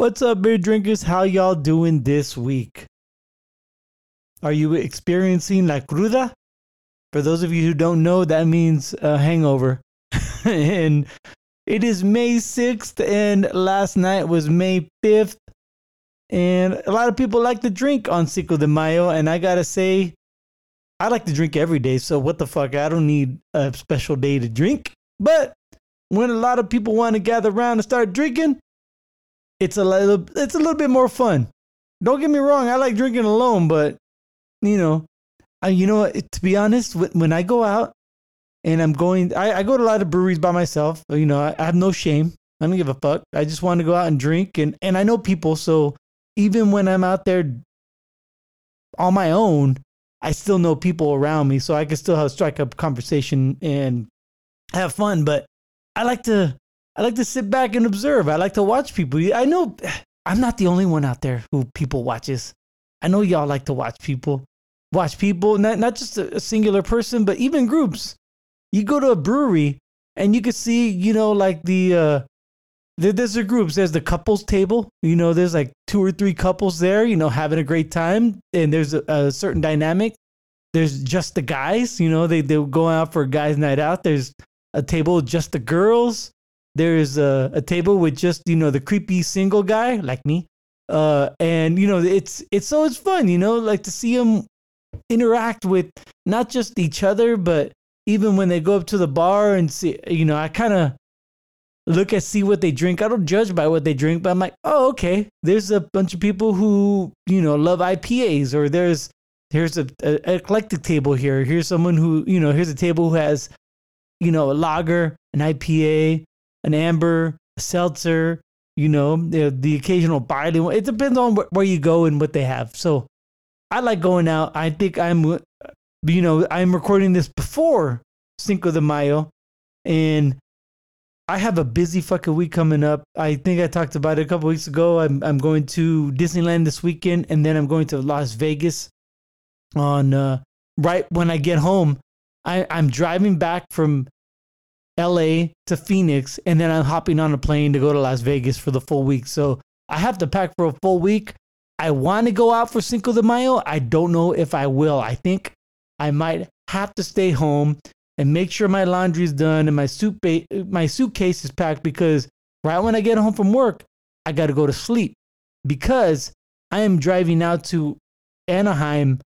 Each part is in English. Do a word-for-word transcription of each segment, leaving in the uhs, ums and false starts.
What's up, beer drinkers? How y'all doing this week? Are you experiencing la cruda? For those of you who don't know, that means uh, hangover. And it is May sixth, and last night was May fifth. And a lot of people like to drink on Cinco de Mayo, and I gotta say, I like to drink every day, so what the fuck, I don't need a special day to drink. But when a lot of people want to gather around and start drinking, it's a little, it's a little bit more fun. Don't get me wrong, I like drinking alone, but you know, I, you know, it, to be honest, when I go out and I'm going, I, I go to a lot of breweries by myself. You know, I, I have no shame. I don't give a fuck. I just want to go out and drink, and, and I know people, so even when I'm out there on my own, I still know people around me, so I can still have, strike up conversation and have fun. But I like to, I like to sit back and observe. I like to watch people. I know I'm not the only one out there who people watches. I know y'all like to watch people, watch people, not not just a, a singular person, but even groups. You go to a brewery and you can see, you know, like the, uh, there, there's the groups, there's the couples table, you know, there's like two or three couples there, you know, having a great time. And there's a, a certain dynamic. There's just the guys, you know, they, they'll go out for a guys night out. There's a table with just the girls. There's a, a table with just, you know, the creepy single guy like me. Uh, and, you know, it's it's so it's fun, you know, like to see them interact with not just each other, but even when they go up to the bar and see, you know, I kind of look at, see what they drink. I don't judge by what they drink, but I'm like, oh, okay. There's a bunch of people who, you know, love I P As, or there's, here's a, a eclectic table here. Here's someone who, you know, here's a table who has, you know, a lager, an I P A, an amber, a seltzer, you know, the, the occasional barley. It depends on wh- where you go and what they have. So I like going out. I think I'm, you know, I'm recording this before Cinco de Mayo, and I have a busy fucking week coming up. I think I talked about it a couple weeks ago. I'm I'm going to Disneyland this weekend, and then I'm going to Las Vegas on uh, right when I get home. I, I'm driving back from L A to Phoenix, and then I'm hopping on a plane to go to Las Vegas for the full week. So I have to pack for a full week. I want to go out for Cinco de Mayo. I don't know if I will. I think I might have to stay home and make sure my laundry's done and my suit ba- my suitcase is packed, because right when I get home from work, I got to go to sleep because I am driving out to Anaheim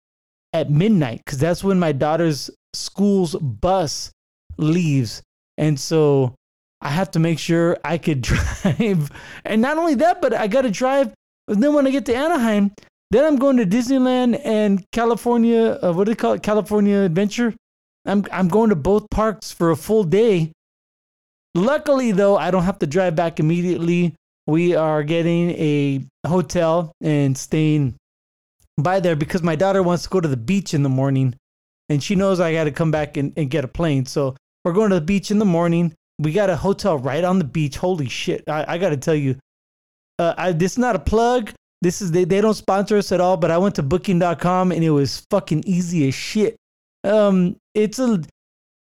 at midnight, because that's when my daughter's school's bus leaves. And so I have to make sure I could drive. And not only that, but I got to drive. And then when I get to Anaheim, then I'm going to Disneyland and California, uh, what do they call it? California Adventure. I'm I'm going to both parks for a full day. Luckily, though, I don't have to drive back immediately. We are getting a hotel and staying by there because my daughter wants to go to the beach in the morning. And she knows I got to come back and, and get a plane. So we're going to the beach in the morning. We got a hotel right on the beach. Holy shit. I, I got to tell you, uh, I, this is not a plug. This is they, they don't sponsor us at all, but I went to Booking dot com and it was fucking easy as shit. Um, it's a,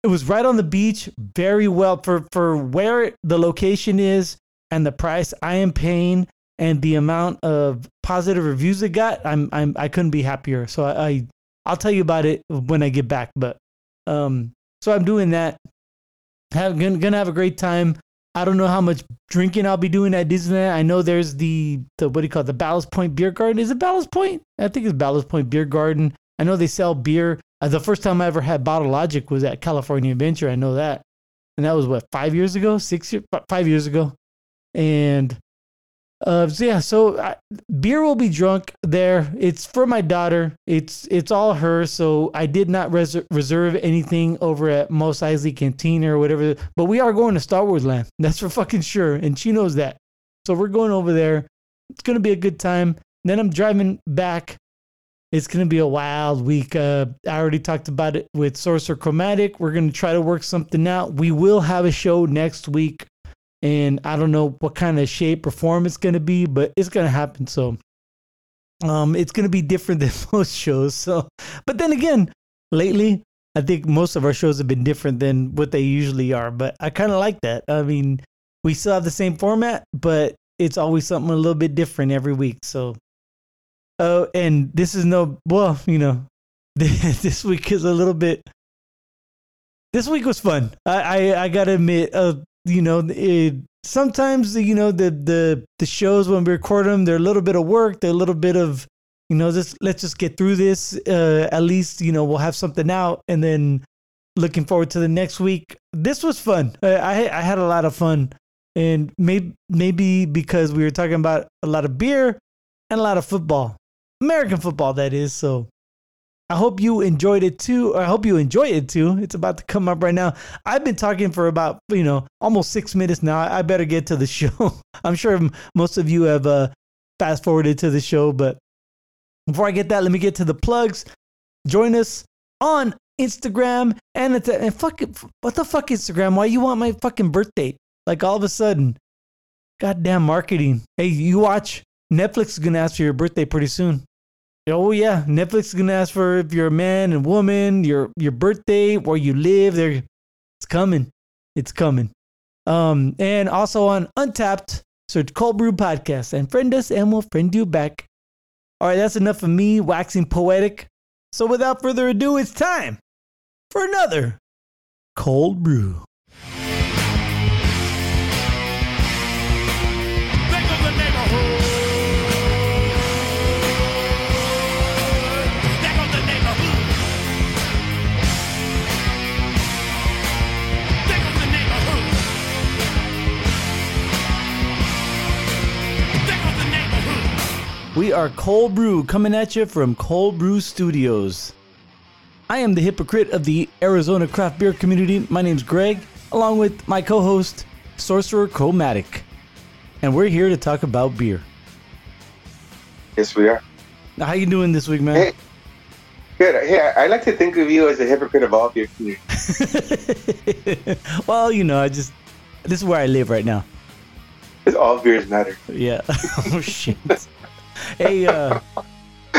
it was right on the beach, very well for, for where the location is and the price I am paying and the amount of positive reviews it got. I'm, I'm, I couldn't be happier. So I, I I'll tell you about it when I get back, but, um, so I'm doing that. I'm going to have a great time. I don't know how much drinking I'll be doing at Disneyland. I know there's the, the what do you call it, the Ballast Point Beer Garden. Is it Ballast Point? I think it's Ballast Point Beer Garden. I know they sell beer. Uh, the first time I ever had Bottle Logic was at California Adventure. I know that. And that was, what, five years ago? Six years? Five years ago. And, uh, so yeah, so I, beer will be drunk there. It's for my daughter. It's it's all her. So I did not res- reserve anything over at Mos Isley Cantina or whatever. But we are going to Star Wars Land. That's for fucking sure. And she knows that. So we're going over there. It's going to be a good time. Then I'm driving back. It's going to be a wild week. Uh, I already talked about it with Sorcerer Chromatic. We're going to try to work something out. We will have a show next week. And I don't know what kind of shape or form it's going to be, but it's going to happen. So um, it's going to be different than most shows. So, but then again, lately, I think most of our shows have been different than what they usually are. But I kind of like that. I mean, we still have the same format, but it's always something a little bit different every week. So, oh, uh, and this is no, well, you know, this week is a little bit, this week was fun. I, I, I gotta admit, uh, you know, it, sometimes, you know, the, the, the shows, when we record them, they're a little bit of work. They're a little bit of, you know, just, let's just get through this. Uh, at least, you know, we'll have something out, and then looking forward to the next week. This was fun. I, I, I had a lot of fun. And maybe, maybe because we were talking about a lot of beer and a lot of football, American football, that is. So I hope you enjoyed it too. Or I hope you enjoy it too. It's about to come up right now. I've been talking for about, you know, almost six minutes now. I better get to the show. I'm sure most of you have uh, fast forwarded to the show, but before I get that, let me get to the plugs. Join us on Instagram and, it's a, and fuck it, what the fuck, Instagram? Why you want my fucking birthday? Like, all of a sudden, goddamn marketing. Hey, you watch. Netflix is going to ask for your birthday pretty soon. Oh, yeah. Netflix is going to ask for if you're a man and woman, your your birthday, where you live. There, it's coming. It's coming. Um, and also on Untappd, search Cold Brew Podcast and friend us, and we'll friend you back. All right, that's enough of me waxing poetic. So without further ado, it's time for another Cold Brew. We are Cold Brew, coming at you from Cold Brew Studios. I am the hypocrite of the Arizona craft beer community. My name's Greg, along with my co-host, Sorcerer Chromatic. And we're here to talk about beer. Yes, we are. How you doing this week, man? Hey, good. Hey, I like to think of you as a hypocrite of all beer community. Well, you know, I just, this is where I live right now. Because all beers matter. Yeah. Oh, shit. Hey, uh,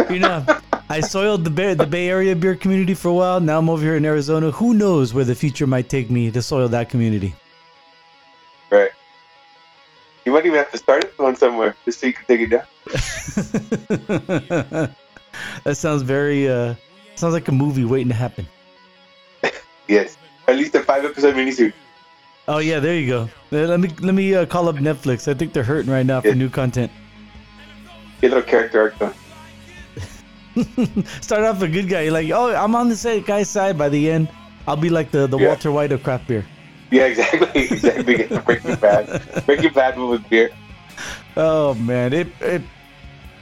you know, I soiled the Bay, the Bay Area beer community for a while. Now I'm over here in Arizona. Who knows where the future might take me to soil that community? Right. You might even have to start one somewhere just so you can take it down. That sounds very, uh, sounds like a movie waiting to happen. Yes. At least a five-episode miniseries. Oh, yeah, there you go. Let me let me uh, call up Netflix. I think they're hurting right now for yeah. new content. Get a little character arc done. Start off a good guy. You're like, oh, I'm on the guy's side. By the end, I'll be like the, the yeah. Walter White of craft beer. Yeah, exactly. Exactly. Breaking Bad. Breaking Bad with beer. Oh, man. It, it,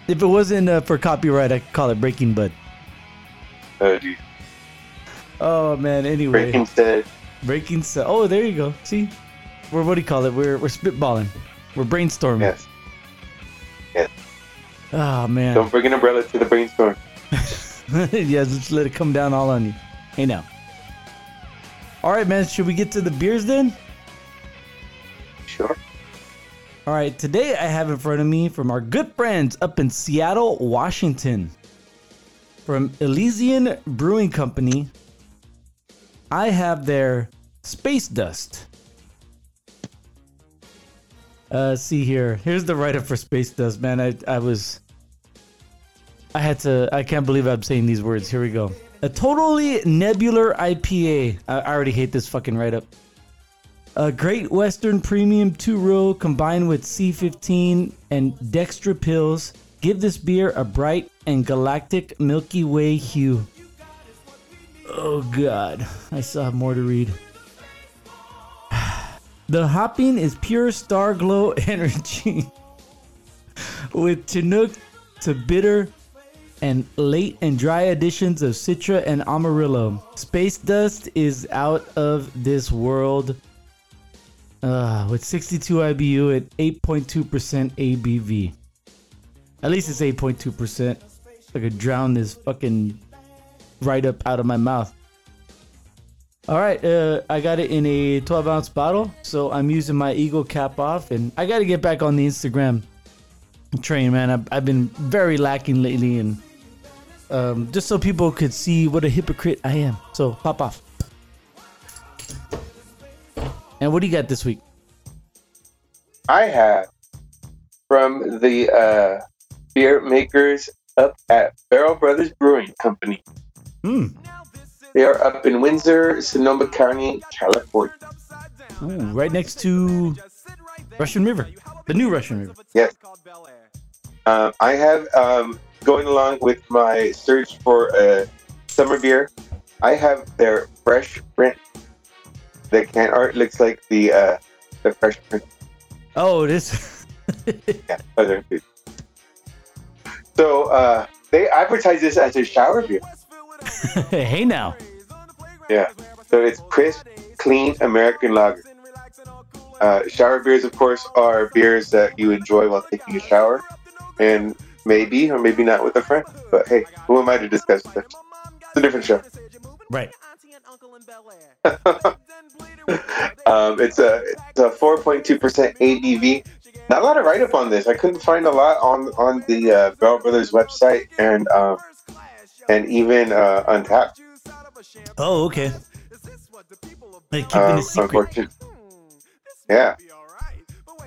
if it wasn't uh, for copyright, I'd call it Breaking Bud. Oh, geez. Oh, man. Anyway. Breaking Bud. Breaking stuff. Oh, there you go. See, we're what do you call it? We're we're spitballing. We're brainstorming. Yes. Yes. Oh man. Don't bring an umbrella to the brainstorm. Yeah, just let it come down all on you. Hey now. All right, man. Should we get to the beers then? Sure. All right. Today I have in front of me from our good friends up in Seattle, Washington, from Elysian Brewing Company. I have their Space Dust. Uh, see here. Here's the write-up for Space Dust, man. I, I was... I had to... I can't believe I'm saying these words. Here we go. A totally nebular I P A. I, I already hate this fucking write-up. A Great Western Premium two-row combined with C fifteen and Dextra pills give this beer a bright and galactic Milky Way hue. Oh, God. I still have more to read. The hopping is pure star glow energy with Chinook to bitter and late and dry additions of Citra and Amarillo. Space Dust is out of this world uh, with sixty-two I B U at eight point two percent A B V. At least it's eight point two percent. I could drown this fucking... right up out of my mouth. All right, uh, I got it in a twelve ounce bottle, so I'm using my eagle cap off, and I got to get back on the Instagram train, man. I've, I've been very lacking lately, and um, just so people could see what a hypocrite I am. So pop off. And what do you got this week? I have from the uh, beer makers up at Barrel Brothers Brewing Company. Hmm. They are up in Windsor, Sonoma County, California. Ooh, right next to Russian River, the new Russian River. Yes. Uh, I have, um, going along with my search for a summer beer, I have their Fresh Print. The can art looks like the uh, the Fresh Print. Oh, it is. Yeah, other food. So uh, they advertise this as a shower beer. Hey now. Yeah. So it's crisp, clean American lager. Uh, shower beers, of course, are beers that you enjoy while taking a shower, and maybe or maybe not with a friend. But hey, who am I to discuss this? It's a different show. Right. um, it's a it's a four point two percent A B V. Not a lot of write-up on this. I couldn't find a lot on on the uh, Bell Brothers website and um, and even uh, Untappd. Oh, okay. Like keeping um, a secret. Yeah.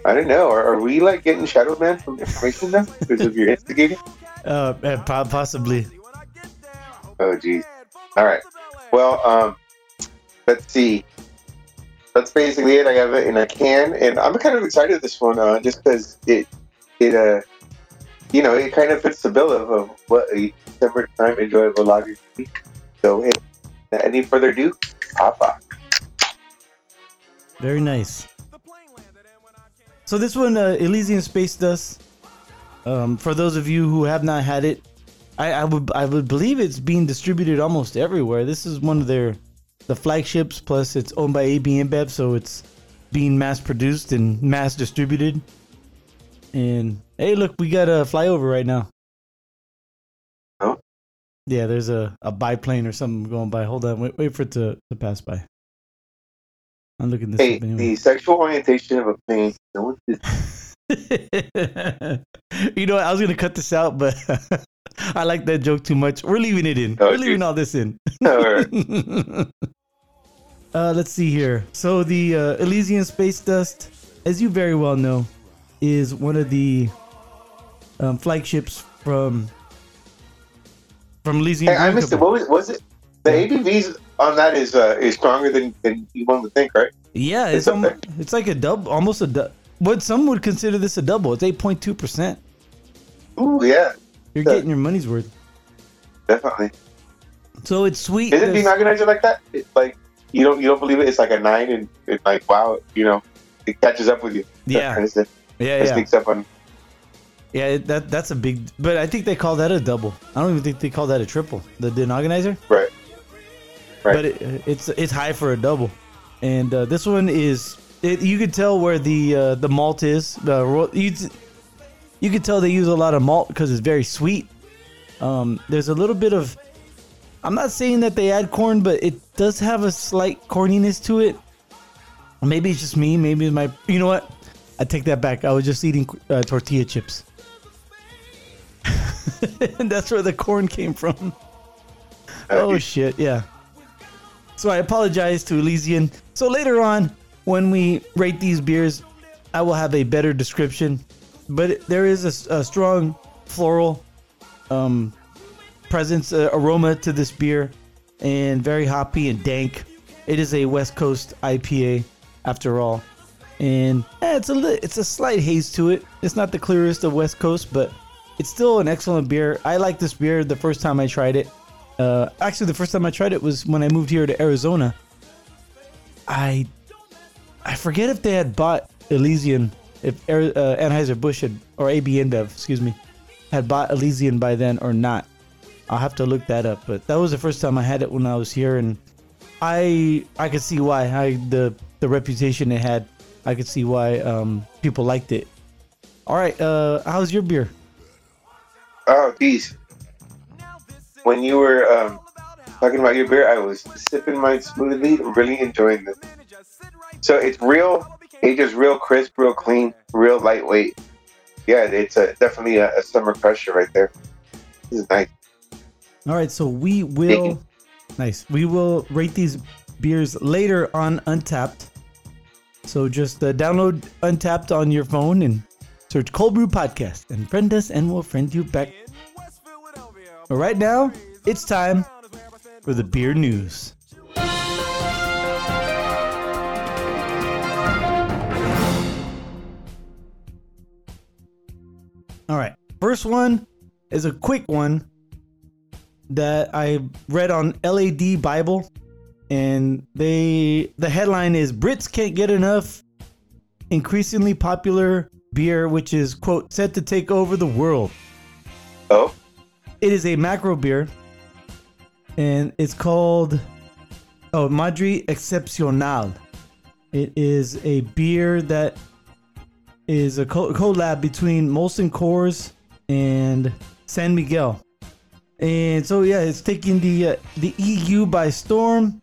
I don't know. Are, are we like getting shadow banned from information now because of your instigating? Uh, possibly. Oh, geez. All right. Well, um, let's see. That's basically it. I have it in a can, and I'm kind of excited with this one, uh, just because it, it, uh, you know, it kind of fits the bill of, of what a summertime enjoyable lager can be. So, hey, without any further ado, pop up. Very nice. So this one, uh, Elysian Space Dust. Um, for those of you who have not had it, I, I would I would believe it's being distributed almost everywhere. This is one of their. The flagships, plus it's owned by A B InBev, so it's being mass produced and mass distributed. And hey, look, we got a flyover right now. Oh, yeah, there's a, a biplane or something going by. Hold on, wait, wait for it to, to pass by. I'm looking this hey, up anyway. The sexual orientation of a plane. No one is- you know what? I was gonna cut this out, but. I like that joke too much. We're leaving it in. Oh, We're leaving geez. all this in. All right. uh, let's see here. So the uh, Elysian Space Dust, as you very well know, is one of the um, flagships from from Elysian. Hey, I missed it. What was, was it? The A B Vs on that is uh, is stronger than, than you want to think, right? Yeah, it's it's, um, it's like a double, almost a double. What some would consider this a double. It's eight point two percent. Ooh, yeah. You're getting your money's worth. Definitely. So it's sweet. Is it being organized like that? It's like you don't you don't believe it. It's like a nine, and it's like wow, you know, it catches up with you. Yeah. Kind of yeah. It yeah. sneaks up on. Yeah, that that's a big. But I think they call that a double. I don't even think they call that a triple. The Din organizer. Right. Right. But it, it's it's high for a double, and uh, this one is. It, you could tell where the uh, the malt is. The you. You can tell they use a lot of malt because it's very sweet. Um, there's a little bit of... I'm not saying that they add corn, but it does have a slight corniness to it. Maybe it's just me. Maybe it's my... You know what? I take that back. I was just eating uh, tortilla chips. And that's where the corn came from. Oh, shit. Yeah. So I apologize to Elysian. So later on, when we rate these beers, I will have a better description. But there is a, a strong floral um, presence, uh, aroma to this beer, and very hoppy and dank. It is a West Coast I P A, after all, and eh, it's a li- it's a slight haze to it. It's not the clearest of West Coast, but it's still an excellent beer. I liked this beer the first time I tried it. Uh, actually, the first time I tried it was when I moved here to Arizona. I I forget if they had bought Elysian. If uh, Anheuser-Busch had, or A B InBev, excuse me, had bought Elysian by then or not. I'll have to look that up. But that was the first time I had it when I was here, and I I could see why. I, the the reputation it had, I could see why um, people liked it. All right, uh, how's your beer? Oh, geez. When you were um, talking about your beer, I was sipping mine smoothly, really enjoying this. So it's real... It's just real crisp, real clean, real lightweight. Yeah, it's a, definitely a, a summer crusher right there. This is nice. All right, so we will... Nice. We will rate these beers later on Untappd. So just uh, download Untappd on your phone and Search Cold Brew Podcast and friend us and we'll friend you back. But right now, it's time for the beer news. All right, first one is a quick one that I read on L A D Bible, and they the headline is Brits can't get enough increasingly popular beer, which is, quote, set to take over the world. Oh. It is a macro beer, and it's called oh Madre Excepcional. It is a beer that is a co- collab between Molson Coors and San Miguel. And so, yeah, it's taking the uh, the E U by storm.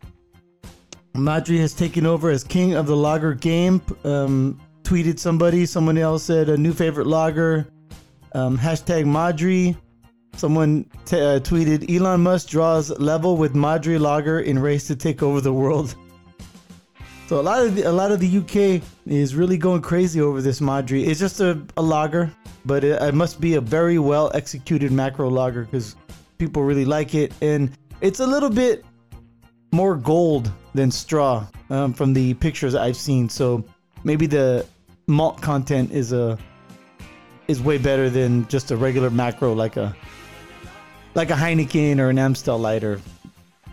Madre has taken over as king of the lager game. Um, tweeted somebody. Someone else said a new favorite lager. Um, hashtag Madre. Someone t- uh, tweeted, Elon Musk draws level with Madre lager in race to take over the world. So a lot of the, a lot of the U K is really going crazy over this Madre. It's just a, a lager, but it, it must be a very well executed macro lager because people really like it, and it's a little bit more gold than straw um, from the pictures I've seen. So maybe the malt content is a is way better than just a regular macro like a like a Heineken or an Amstel Light or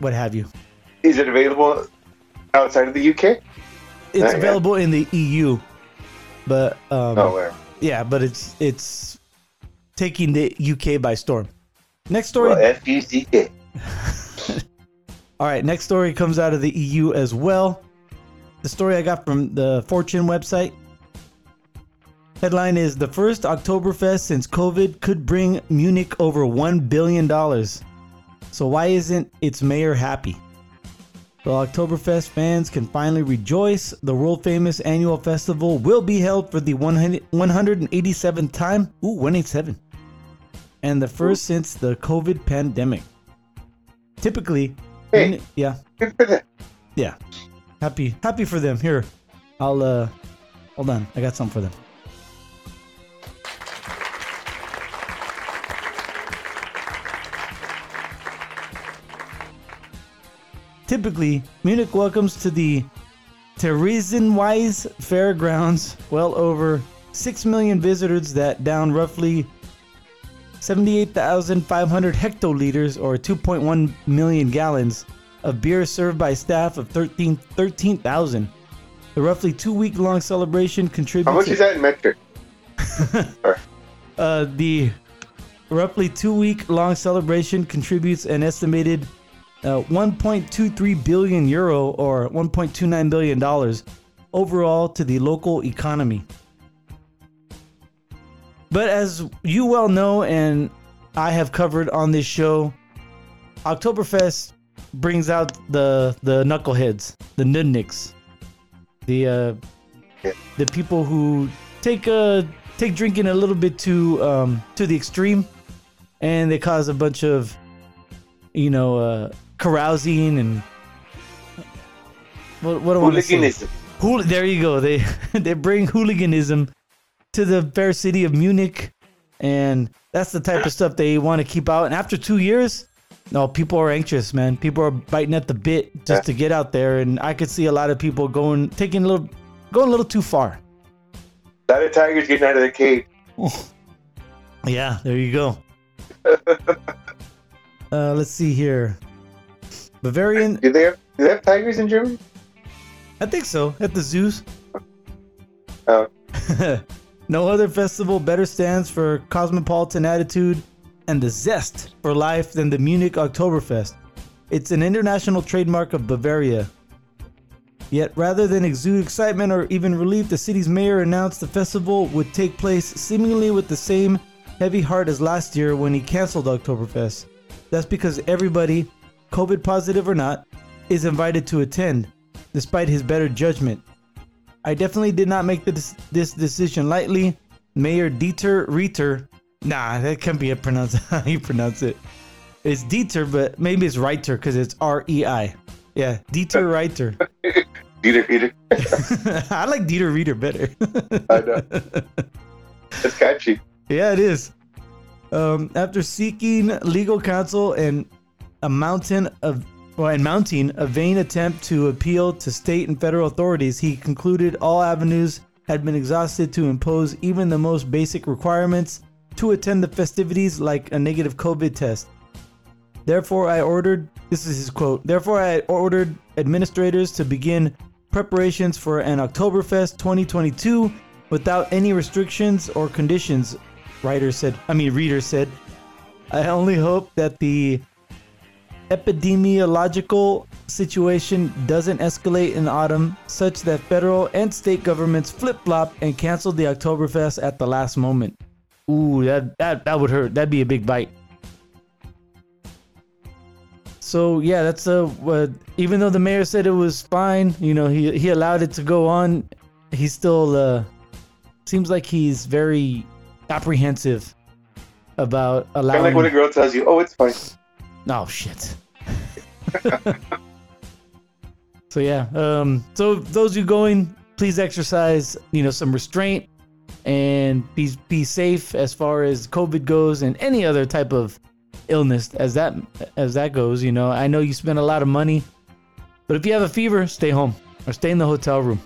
what have you. Is it available outside of the U K? It's Not available yet. In the E U, but um, oh, wow. yeah, but it's it's taking the U K by storm. Next story. Well, F U C K. All right, next story comes out of the E U as well. The story I got from the Fortune website. Headline is the first Oktoberfest since COVID could bring Munich over one billion dollars. So why isn't its mayor happy? The Oktoberfest fans can finally rejoice. The world-famous annual festival will be held for the one hundred eighty-seventh time. Ooh, one eighty-seven. And the first since the COVID pandemic. Typically, hey, Munich, yeah, good for them. Yeah, happy, happy for them. Here, I'll uh, hold on, I got something for them. Typically, Munich welcomes to the Theresienwiese Fairgrounds well over six million visitors that down roughly seventy-eight thousand five hundred hectoliters or two point one million gallons of beer served by staff of thirteen thousand. The roughly two-week-long celebration contributes... How much is that in metric? uh, the roughly two-week-long celebration contributes an estimated Uh, one point two three billion euro or one point two nine billion dollars overall to the local economy. But as you well know, and I have covered on this show, Oktoberfest brings out the the knuckleheads, the nudniks, the uh, the people who take uh, take drinking a little bit too um, to the extreme, and they cause a bunch of you know. Uh, carousing and what, what do I want to say? Hool- there you go. They they bring hooliganism to the fair city of Munich, and that's the type of stuff they want to keep out. And after two years, no, people are anxious, man. People are biting at the bit just yeah. to get out there, and I could see a lot of people going, taking a little, going a little too far. A lot of tigers getting out of the cage. Oh. Yeah, there you go. uh, let's see here. Bavarian. Do they have, do they have tigers in Germany? I think so. At the zoos. Oh. No other festival better stands for cosmopolitan attitude and the zest for life than the Munich Oktoberfest. It's an international trademark of Bavaria. Yet rather than exude excitement or even relief, the city's mayor announced the festival would take place seemingly with the same heavy heart as last year when he canceled Oktoberfest. That's because everybody, COVID positive or not, is invited to attend, despite his better judgment. I definitely did not make this, this decision lightly. Mayor Dieter Reiter, nah, that can't be a pronounce how you pronounce it. It's Dieter, but maybe it's Reiter because it's R E I. Yeah, Dieter Reiter. Dieter Reiter. I like Dieter Reiter better. I know. It's catchy. Yeah, it is. Um, after seeking legal counsel and a mountain of, well, and mounting a vain attempt to appeal to state and federal authorities, he concluded all avenues had been exhausted to impose even the most basic requirements to attend the festivities, like a negative COVID test. Therefore, I ordered, this is his quote, therefore I ordered administrators to begin preparations for an Oktoberfest twenty twenty-two without any restrictions or conditions, Reiter said, I mean, Reiter said. I only hope that the epidemiological situation doesn't escalate in autumn such that federal and state governments flip-flop and cancel the Oktoberfest at the last moment. Ooh, that, that, that would hurt. That'd be a big bite. So yeah, that's a, uh, even though the mayor said it was fine, you know, he he allowed it to go on, he still uh, seems like he's very apprehensive about allowing. Kind of like when a girl tells you, "Oh, it's fine." Oh shit. So yeah, um, so those you going, please exercise, you know, some restraint and be be safe as far as COVID goes and any other type of illness as that as that goes. You know, I know you spend a lot of money, but if you have a fever, stay home or stay in the hotel room.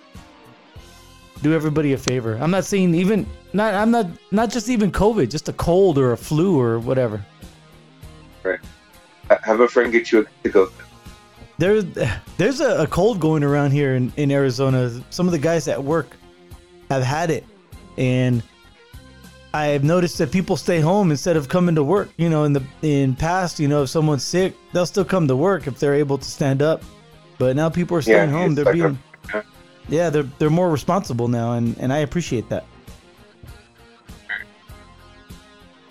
Do everybody a favor. I'm not saying even not I'm not not just even COVID, just a cold or a flu or whatever. Right. Have a friend get you a coat. There's there's a, a cold going around here in, in Arizona. Some of the guys at work have had it, and I've noticed that people stay home instead of coming to work. You know, in the in past, you know, if someone's sick, they'll still come to work if they're able to stand up. But now people are staying yeah, home. They're like being, a... yeah, they're they're more responsible now, and, and I appreciate that.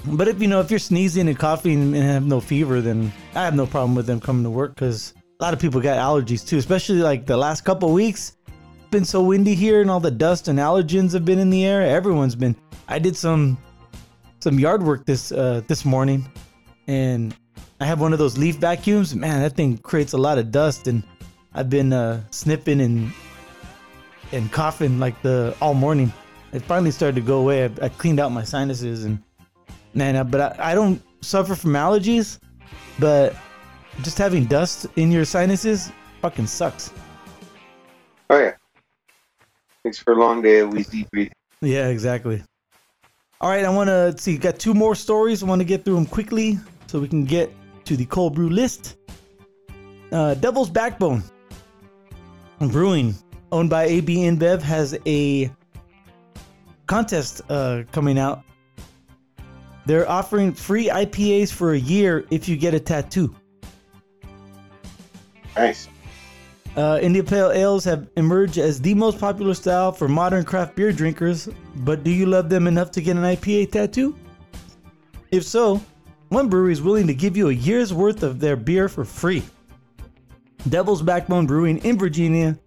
But if you know, if you're sneezing and coughing and have no fever, then I have no problem with them coming to work because a lot of people got allergies too. Especially like the last couple of weeks, it's been so windy here, and all the dust and allergens have been in the air. Everyone's been. I did some some yard work this uh, this morning, and I have one of those leaf vacuums. Man, that thing creates a lot of dust, and I've been uh, sniffing and and coughing like the all morning. It finally started to go away. I, I cleaned out my sinuses, and man, but I, I don't suffer from allergies, but just having dust in your sinuses fucking sucks. Oh yeah, thanks for a long day at Wheezy Breathe. Yeah, exactly. All right, I want to see. Got two more stories. I want to get through them quickly so we can get to the cold brew list. Uh, Devil's Backbone Brewing, owned by A B InBev, has a contest uh, coming out. They're offering free I P As for a year if you get a tattoo. Nice. Uh, India Pale Ales have emerged as the most popular style for modern craft beer drinkers, but do you love them enough to get an I P A tattoo? If so, one brewery is willing to give you a year's worth of their beer for free. Devil's Backbone Brewing in Virginia,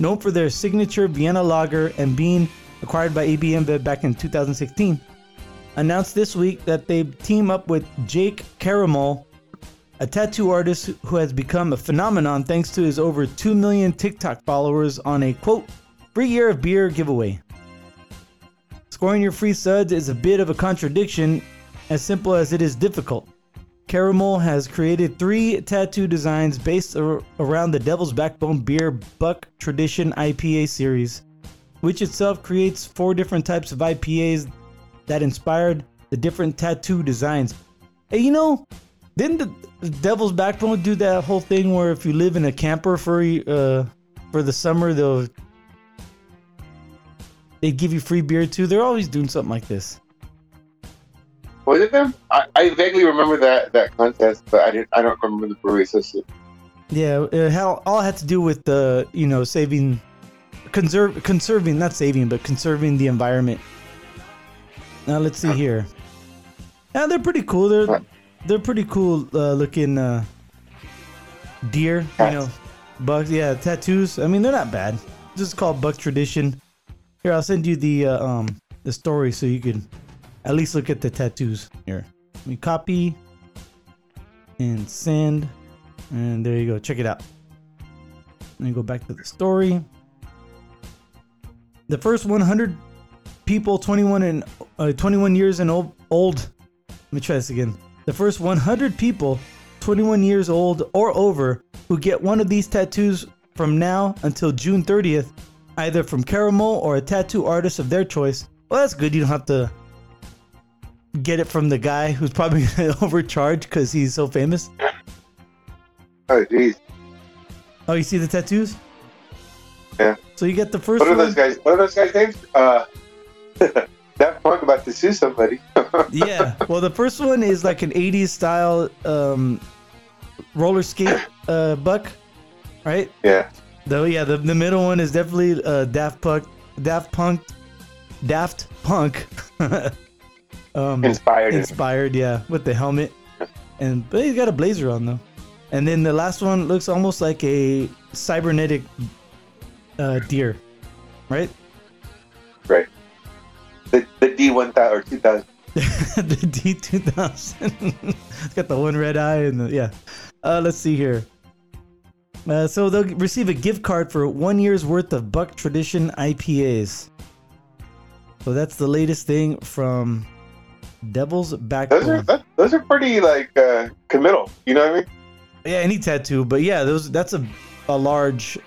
known for their signature Vienna lager and being acquired by A B InBev back in two thousand sixteen, announced this week that they team up with Jake Caramel, a tattoo artist who has become a phenomenon thanks to his over two million TikTok followers, on a, quote, free year of beer giveaway. Scoring your free suds is a bit of a contradiction, as simple as it is difficult. Caramel has created three tattoo designs based ar- around the Devil's Backbone Beer Buck Tradition I P A series, which itself creates four different types of I P As that inspired the different tattoo designs. Hey, you know, didn't the Devil's Backbone do that whole thing where if you live in a camper for uh, for the summer, they'll they give you free beer too? They're always doing something like this. Was it them? I, I vaguely remember that, that contest, but I didn't. I don't remember the brewery associate. Yeah, it had, all had to do with the you know saving, conserve, conserving, not saving, but conserving the environment. Now let's see here. Yeah, they're pretty cool. They're huh. They're pretty cool uh, looking uh, deer, you know, bucks. Yeah, tattoos. I mean, they're not bad. This is called Buck Tradition. Here, I'll send you the uh, um the story so you can at least look at the tattoos. Here, let me copy and send, and there you go. Check it out. Let me go back to the story. The first one hundred people twenty-one and uh, twenty-one years and old, old. Let me try this again. The first one hundred people twenty-one years old or over who get one of these tattoos from now until June thirtieth, either from Caramel or a tattoo artist of their choice. Well, that's good. You don't have to get it from the guy who's probably going to overcharge because he's so famous. Oh, geez. Oh, you see the tattoos? Yeah. So you get the first one. What are those guys? What are those guys' names? Uh, Daft Punk about to sue somebody. Yeah. Well, the first one is like an eighties style um, roller skate uh, buck, right? Yeah. Though, yeah, the, the middle one is definitely uh, Daft Punk, Daft Punk, Daft Punk. um, inspired. Inspired, yeah, with the helmet, and but he's got a blazer on though. And then the last one looks almost like a cybernetic uh, deer, right? Right. The the D one thousand or two thousand. The D two thousand. It's got the one red eye and the, yeah. Uh, let's see here. Uh, so they'll receive a gift card for one year's worth of Buck Tradition I P As. So that's the latest thing from Devil's Backbone. Those are that, those are pretty like uh, committal. You know what I mean? Yeah, any tattoo, but yeah, those that's a a large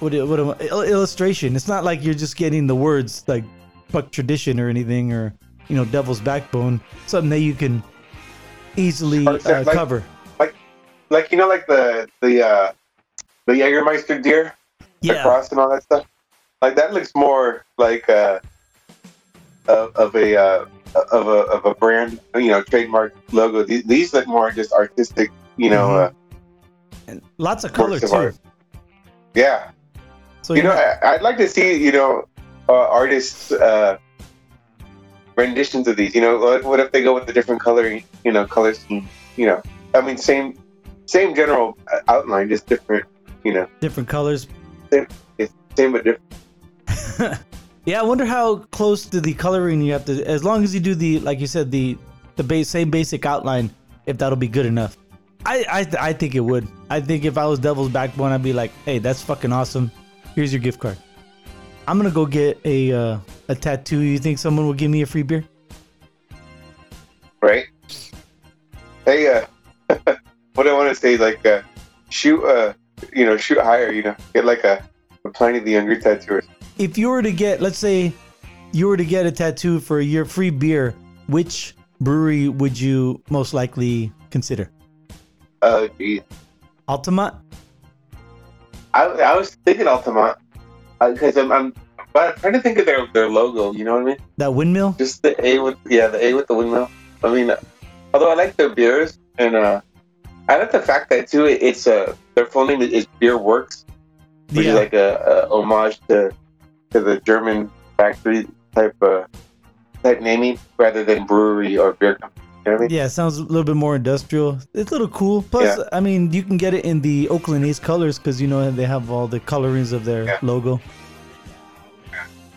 what what am I, illustration. It's not like you're just getting the words like Buck Tradition or anything, or you know, Devil's Backbone, something that you can easily uh, like, cover. Like, like you know, like the the uh, the Jägermeister deer, yeah, the cross and all that stuff. Like that looks more like uh, of, of a. Uh, Of a of a brand, you know, trademark logo. These, these look more just artistic, you know. Mm-hmm. Uh, and lots of color too. Of yeah. So you know, not- I, I'd like to see you know uh, artists uh, renditions of these. You know, what, what if they go with a different coloring? You know, color scheme. You know, I mean, same same general outline, just different. You know, different colors. Same, same but different. Yeah, I wonder how close to the coloring you have to. As long as you do the, like you said, the the base, same basic outline, if that'll be good enough. I I I think it would. I think if I was Devil's Backbone, I'd be like, hey, that's fucking awesome. Here's your gift card. I'm gonna go get a uh, a tattoo. You think someone will give me a free beer? Right. Hey, uh, what I want to say, like, uh, shoot, uh, you know, shoot higher. You know, get like a, a Pliny the Younger tattoo. If you were to get, let's say, you were to get a tattoo for your free beer, which brewery would you most likely consider? Oh, geez. Altamont? I, I was thinking Altamont. Because uh, I'm, I'm, but I'm trying to think of their, their logo, you know what I mean? That windmill? Just the A with, yeah, the A with the windmill. I mean, uh, although I like their beers, and uh, I like the fact that, too, it, it's, uh, their full name is Beer Works, which yeah. is like a, a homage to... to the German factory type uh, type naming rather than brewery or beer company. You know what I mean? Yeah, it sounds a little bit more industrial. It's a little cool. Plus, yeah. I mean, you can get it in the Oakland A's colors because, you know, they have all the colorings of their yeah. logo.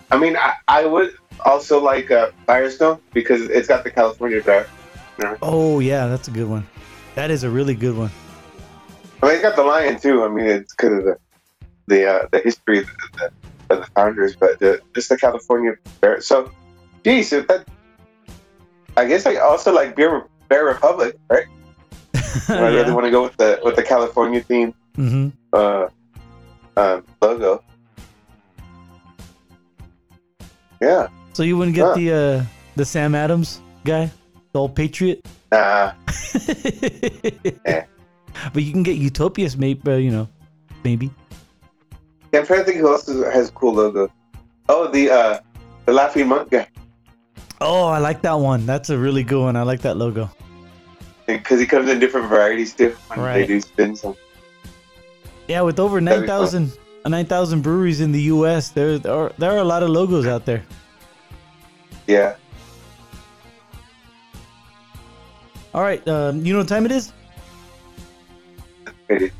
I mean, I, I would also like uh, Firestone because it's got the California Drive. You know? Oh, yeah, that's a good one. That is a really good one. I mean, it's got the lion, too. I mean, it's because of the, the, uh, the history of the the founders, but the, just the California beer. So, geez, if that, I guess I also like Beer Beer Republic, right? I yeah. really want to go with the with the California theme mm-hmm. uh, uh, logo. Yeah. So you wouldn't get huh. the uh, the Sam Adams guy, the old patriot? Nah. yeah. But you can get Utopias, maybe. Uh, you know, maybe. Yeah, I'm trying to think who else has a cool logo. Oh, the uh, the Laughing Monk guy. Oh, I like that one. That's a really good one. I like that logo. Because he comes in different varieties too. When right. They do spin some. Yeah, with over nine thousand nine thousand breweries in the U S, there, there are there are a lot of logos out there. Yeah. All right. Um, you know what time it is? It is.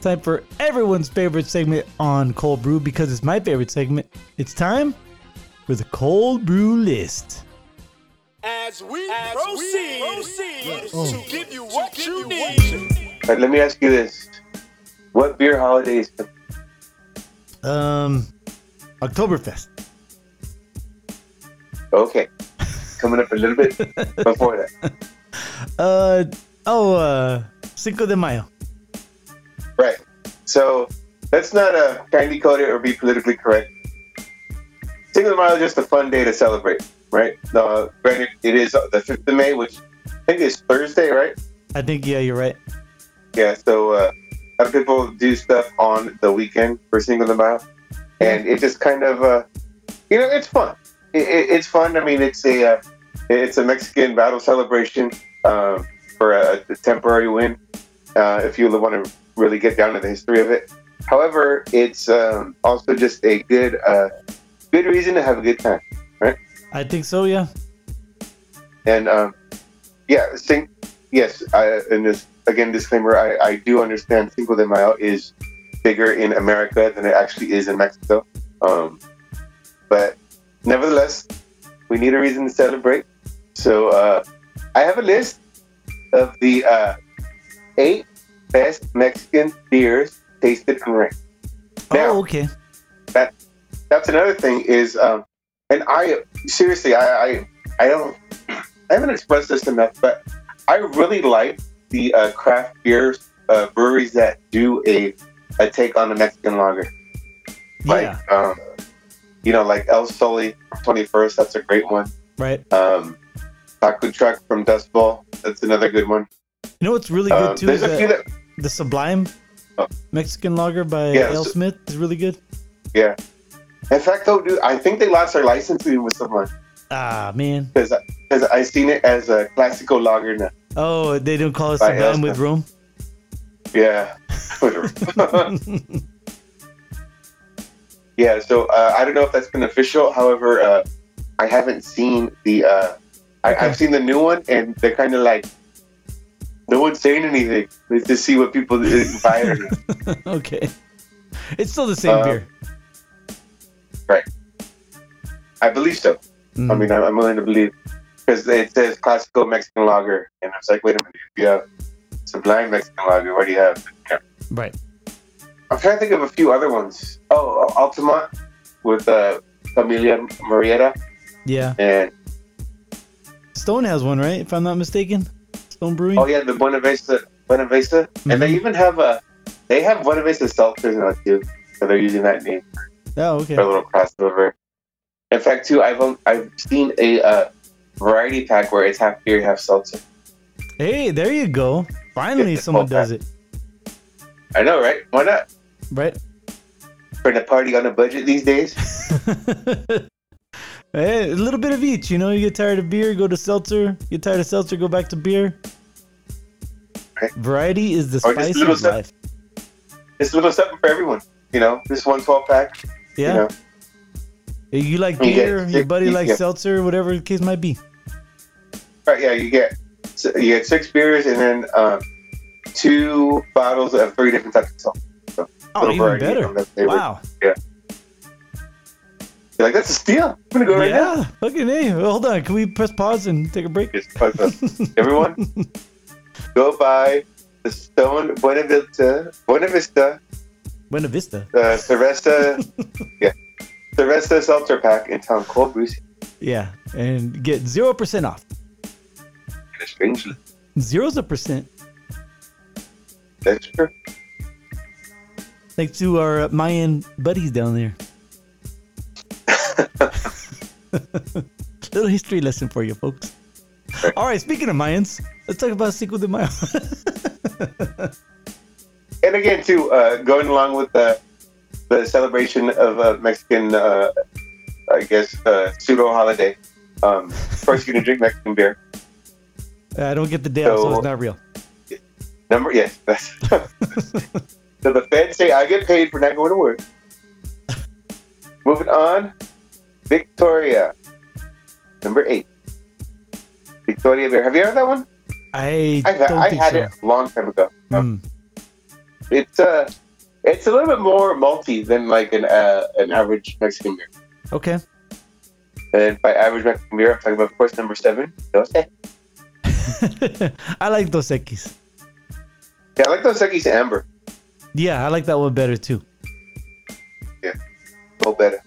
Time for everyone's favorite segment on Cold Brew, because it's my favorite segment. It's time for the Cold Brew List. As we As proceed, proceed oh. to give you what give you need. All right, let me ask you this. What beer holidays? Um, Oktoberfest. Okay. Coming up a little bit before that. Uh oh, uh, Cinco de Mayo. Right. So let's not uh, kindly code it or be politically correct. Cinco de Mayo is just a fun day to celebrate, right? Uh, granted, it is the fifth of May, which I think is Thursday, right? I think, yeah, you're right. Yeah, so uh, a lot of people do stuff on the weekend for Cinco de Mayo. And it just kind of, uh, you know, it's fun. It, it, it's fun. I mean, it's a uh, it's a Mexican battle celebration uh, for a, a temporary win, uh, if you want to really get down to the history of it. However, it's um, also just a good uh, good reason to have a good time, right? I think so, yeah. And um, yeah, sing- yes, I, and this again, disclaimer: I, I do understand Cinco de Mayo is bigger in America than it actually is in Mexico, um, but nevertheless, we need a reason to celebrate. So uh, I have a list of the uh, eight best Mexican beers tasted and ranked. Now, oh, okay. That that's another thing is, um, and I seriously, I, I I don't, I haven't expressed this enough, but I really like the uh, craft beer uh, breweries that do a a take on the Mexican lager. Yeah. Like, um, you know, like El Soli twenty-first, that's a great one. Right. Um, Taco Truck from Dust Bowl, that's another good one. You know what's really good, um, too, is that the Sublime oh. Mexican lager by yeah, L. Smith is really good. Yeah. In fact, though, dude, I think they lost their licensing with someone. Ah, man. Because I, I seen it as a Clásico lager now. Oh, they don't call it Sublime with room? Yeah. Yeah, so uh, I don't know if that's been official. However, uh, I haven't seen the. Uh, I, okay. I've seen the new one, and they're kind of like, no one's saying anything. Let's just see what people buy or not. Okay, it's still the same uh, beer, right? I believe so. Mm. I mean, I'm willing to believe because it says Clásico Mexican Lager, and I was like, wait a minute, if you have Sublime Mexican Lager, what do you have? Yeah. Right. I'm trying to think of a few other ones. Oh, Altamont with uh, Familia Marietta. Yeah. And Stone has one, right? If I'm not mistaken, Stone Brewing. Oh yeah, the Buena Vista, Buena Vista, mm-hmm. And they even have a they have Buena Vista seltzers now too, so they're using that name. Oh, okay. For a little crossover. In fact, too, I've um, I've seen a uh, variety pack where it's half beer, half seltzer. Hey, there you go. Finally, someone does it. I know, right? Why not? Right. For the party on a budget these days. Hey, a little bit of each, you know. You get tired of beer, go to seltzer. You get tired of seltzer, go back to beer. Right. Variety is the spice of stuff. Life. It's a little something for everyone, you know. This one twelve pack. Yeah. You know. If you like beer, you get, your buddy you likes get. seltzer, whatever the case might be. Right. Yeah. You get you get six beers and then um, two bottles of three different types of seltzer. So, oh, even better! Wow. Yeah. You're like, that's a steal. I'm gonna go right yeah. now. Fucking hey, hold on. Can we press pause and take a break? Just pause. Everyone, go buy the Stone Buena Vista, Buena Vista, Buena Vista, uh, Cerveza, yeah, Cerveza seltzer pack in town, Cold Brew. Yeah, and get zero percent off. Strangely, zero's a percent. That's true. Thanks to our Mayan buddies down there. Little history lesson for you folks. Right. All right, speaking of Mayans, let's talk about Cinco de Mayo. And again, too, uh, going along with the the celebration of a Mexican, uh, I guess, uh, pseudo holiday. Um, first, you're gonna drink Mexican beer. I don't get the day, so, off, so it's not real. Number yes, that's so the feds say I get paid for not going to work. Moving on, Victoria, number eight. Victoria beer. Have you heard that one? I I've, don't I think had so. It a long time ago. Mm. It's uh it's a little bit more malty than like an uh, an average Mexican beer. Okay. And by average Mexican beer, I'm talking about, of course, number seven, Dos Equis. I like Dos Equis. Yeah, I like Dos Equis Amber. Yeah, I like that one better too. Yeah, a little better.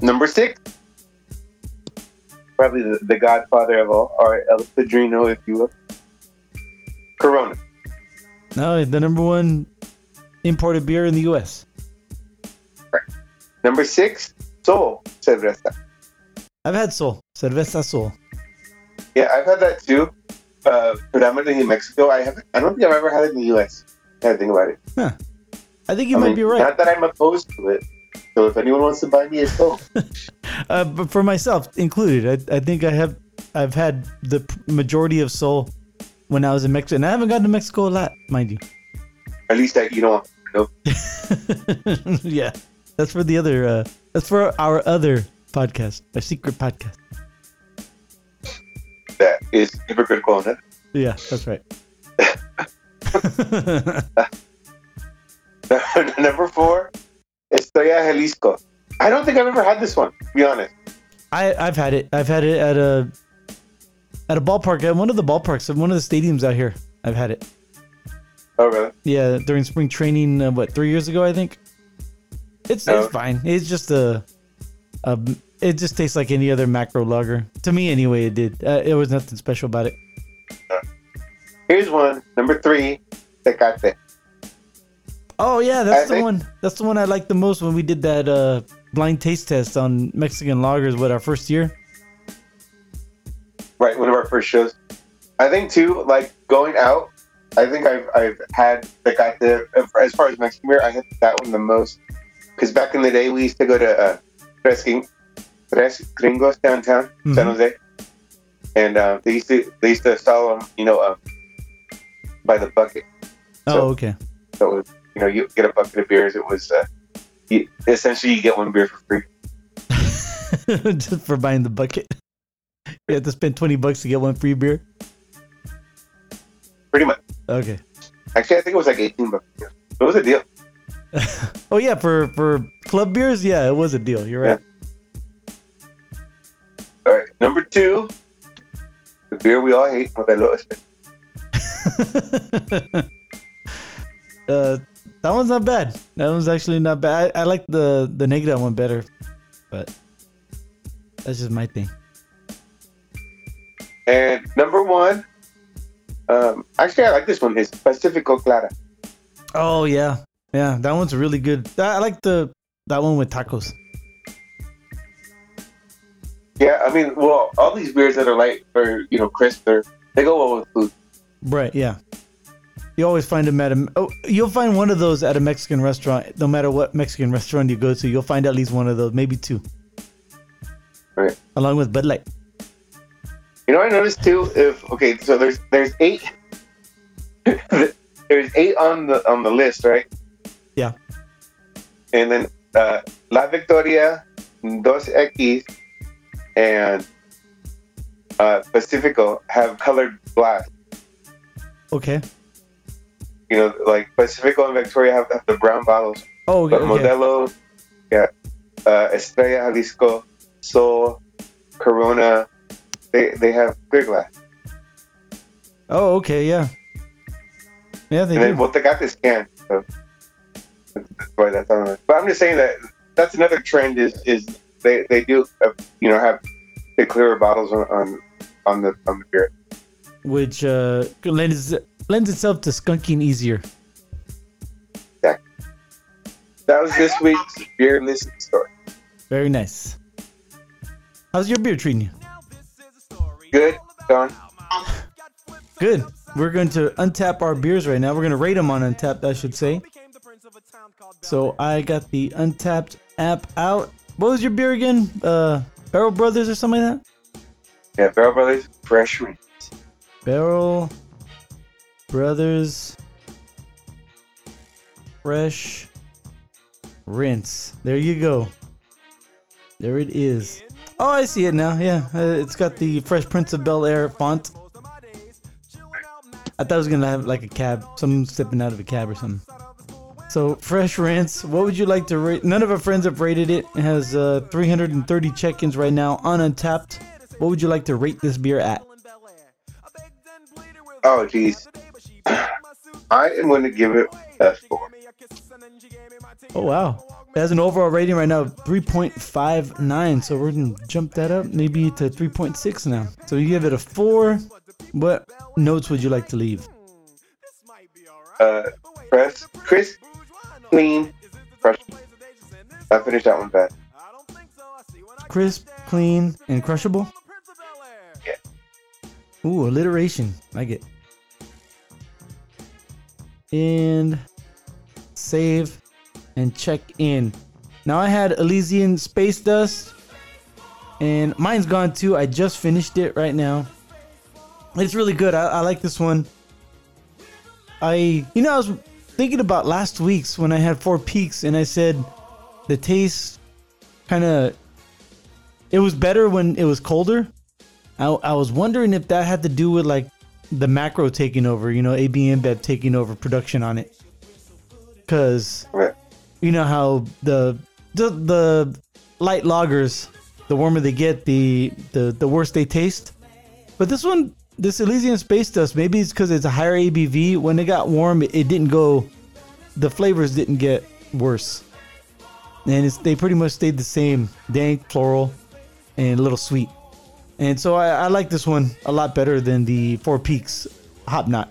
Number six, probably the, the godfather of all, or El Padrino, if you will, Corona. No, the number one imported beer in the U S. Right. Number six, Sol Cerveza. I've had Sol Cerveza Sol. Yeah, I've had that too. Uh, predominantly in Mexico. I haven't. I don't think I've ever had it in the U S. Now I think about it. Huh. I think you I might mean, be right. Not that I'm opposed to it. So if anyone wants to buy me a Sol, uh, but for myself included, I, I think I have. I've had the majority of Sol when I was in Mexico, and I haven't gotten to Mexico a lot, mind you. At least that you don't. Know. Yeah, that's for the other. Uh, that's for our other podcast, our secret podcast. That is hypocritical, isn't it? Yeah, that's right. Number four, Estrella Jalisco. I don't think I've ever had this one, to be honest. I, I've had it. I've had it at a at a ballpark, at one of the ballparks, at one of the stadiums out here. I've had it. Oh, really? Yeah, during spring training, uh, what, three years ago, I think? It's oh. It's fine. It's just a... a It just tastes like any other macro lager. To me, anyway, it did. Uh, it was nothing special about it. Here's one. Number three, Tecate. Oh, yeah. That's I the think... one. That's the one I liked the most when we did that uh, blind taste test on Mexican lagers, what, our first year? Right. One of our first shows. I think, too, like going out, I think I've, I've had Tecate. As far as Mexican beer, I had that one the most. Because back in the day, we used to go to uh, Fresquín. Tres Gringos downtown mm-hmm. San Jose, and uh, they used to they used to sell them, you know, uh, by the bucket. Oh, so, okay. So it was, you know, you get a bucket of beers. It was uh, you, essentially you get one beer for free just for buying the bucket. You have to spend twenty bucks to get one free beer. Pretty much. Okay. Actually, I think it was like eighteen bucks. Yeah. It was a deal. Oh yeah, for for club beers, yeah, it was a deal. You're right. Yeah. All right, number two, the beer we all hate, Modelo Especial. uh, that one's not bad. That one's actually not bad. I, I like the, the Negra one better, but that's just my thing. And number one, um, actually, I like this one, is Pacifico Clara. Oh, yeah. Yeah, that one's really good. I, I like the that one with tacos. Yeah, I mean, well, all these beers that are light or, you know, crisp, they go well with food. Right, yeah. You always find them at a... Oh, you'll find one of those at a Mexican restaurant. No matter what Mexican restaurant you go to, you'll find at least one of those, maybe two. Right. Along with Bud Light. You know what I noticed, too? If Okay, so there's there's eight... there's eight on the on the list, right? Yeah. And then uh, La Victoria, Dos Equis, and uh, Pacifico have colored glass. Okay. You know, like Pacifico and Victoria have, have the brown bottles. Oh, but okay. Modelo, yeah, uh, Estrella Jalisco, Sol, Corona, they they have clear glass. Oh, okay, yeah. Yeah, they and do. Then, well, they got this can, so that's why that's on it. But I'm just saying that that's another trend is is. They they do uh, you know have the clearer bottles on, on on the on the beer, which uh, lends lends itself to skunking easier. Yeah, that was this week's beer listening story. Very nice. How's your beer treating you? Good, Don. Good. We're going to untap our beers right now. We're going to rate them on Untappd, I should say. So I got the Untappd app out. What was your beer again? Uh, Barrel Brothers or something like that? Yeah, Barrel Brothers Fresh Release. Barrel Brothers Fresh Rinse. There you go. There it is. Oh, I see it now. Yeah, it's got the Fresh Prince of Bel-Air font. I thought I was going to have like a cab. Someone stepping out of a cab or something. So, Fresh Rinse, what would you like to rate? None of our friends have rated it. It has uh, three hundred thirty check-ins right now on Untappd. What would you like to rate this beer at? Oh, geez. I am going to give it a four. Oh, wow. It has an overall rating right now of three point five nine, so we're going to jump that up maybe to three point six now. So you give it a four. What notes would you like to leave? Uh, press, crisp, clean, crushable. I finished that one bad. Crisp, clean, and crushable? Yeah. Ooh, alliteration. Like it. And save and check in. Now I had Elysian Space Dust, and mine's gone too. I just finished it right now. It's really good. I, I like this one. I, you know, I was thinking about last week's when I had Four Peaks, and I said the taste kind of, it was better when it was colder. I, I was wondering if that had to do with like the macro taking over, you know, A B InBev taking over production on it. Because you know how the, the the light lagers, the warmer they get, the, the, the worse they taste. But this one, this Elysian Space Dust, maybe it's because it's a higher A B V. When it got warm, it, it didn't go, the flavors didn't get worse. And it's, they pretty much stayed the same, dank, floral, and a little sweet. And so I, I like this one a lot better than the Four Peaks Hopknot.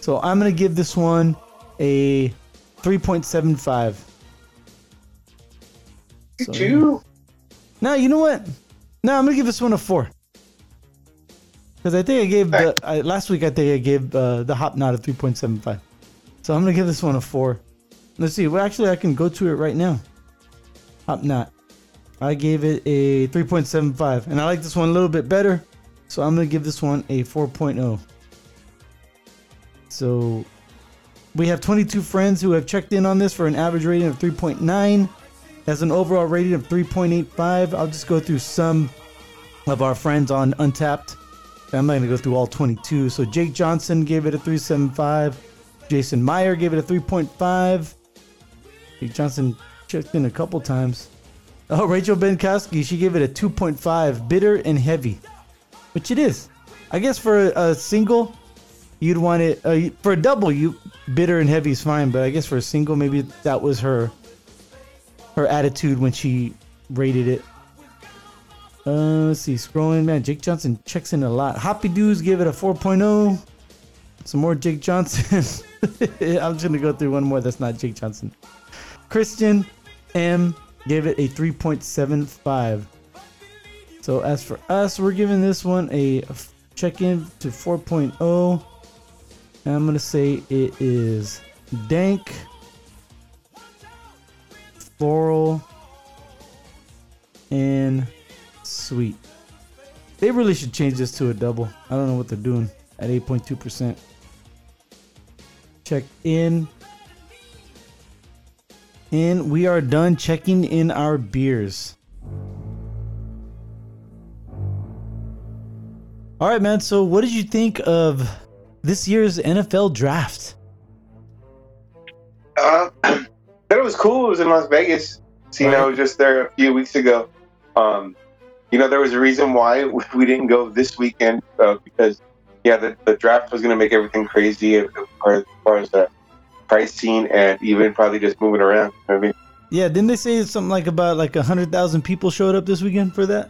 So I'm going to give this one a three point seven five. So, you? No, you know what? No, I'm going to give this one a four. Because I think I gave, the, I, last week I think I gave uh, the Hopknot a three point seven five. So I'm going to give this one a four. Let's see. Well, actually, I can go to it right now. Hopknot. I gave it a three point seven five. And I like this one a little bit better. So I'm going to give this one a four point oh. So we have twenty-two friends who have checked in on this for an average rating of three point nine. That's an overall rating of three point eight five. I'll just go through some of our friends on Untappd. I'm not going to go through all twenty-two. So Jake Johnson gave it a three point seven five. Jason Meyer gave it a three point five. Jake Johnson checked in a couple times. Oh, Rachel Benkowski, she gave it a two point five, bitter and heavy, which it is. I guess for a, a single, you'd want it, uh, for a double, you bitter and heavy is fine, but I guess for a single, maybe that was her her attitude when she rated it. Uh, let's see, scrolling, man, Jake Johnson checks in a lot. Hoppy Dudes gave it a four point oh. Some more Jake Johnson. I'm just going to go through one more that's not Jake Johnson. Christian M. gave it a three point seven five. So as for us, we're giving this one a check-in to four point oh. And I'm going to say it is dank, floral, and sweet. They really should change this to a double. I don't know what they're doing at eight point two percent. Check in. And we are done checking in our beers. All right, man. So what did you think of this year's N F L draft? Uh, I thought it was cool. It was in Las Vegas. So, you right. know, I was just there a few weeks ago. Um, you know, there was a reason why we didn't go this weekend uh, because, yeah, the, the draft was going to make everything crazy as far as the pricing and even probably just moving around. You know what I mean? Yeah, didn't they say something like about like a hundred thousand people showed up this weekend for that?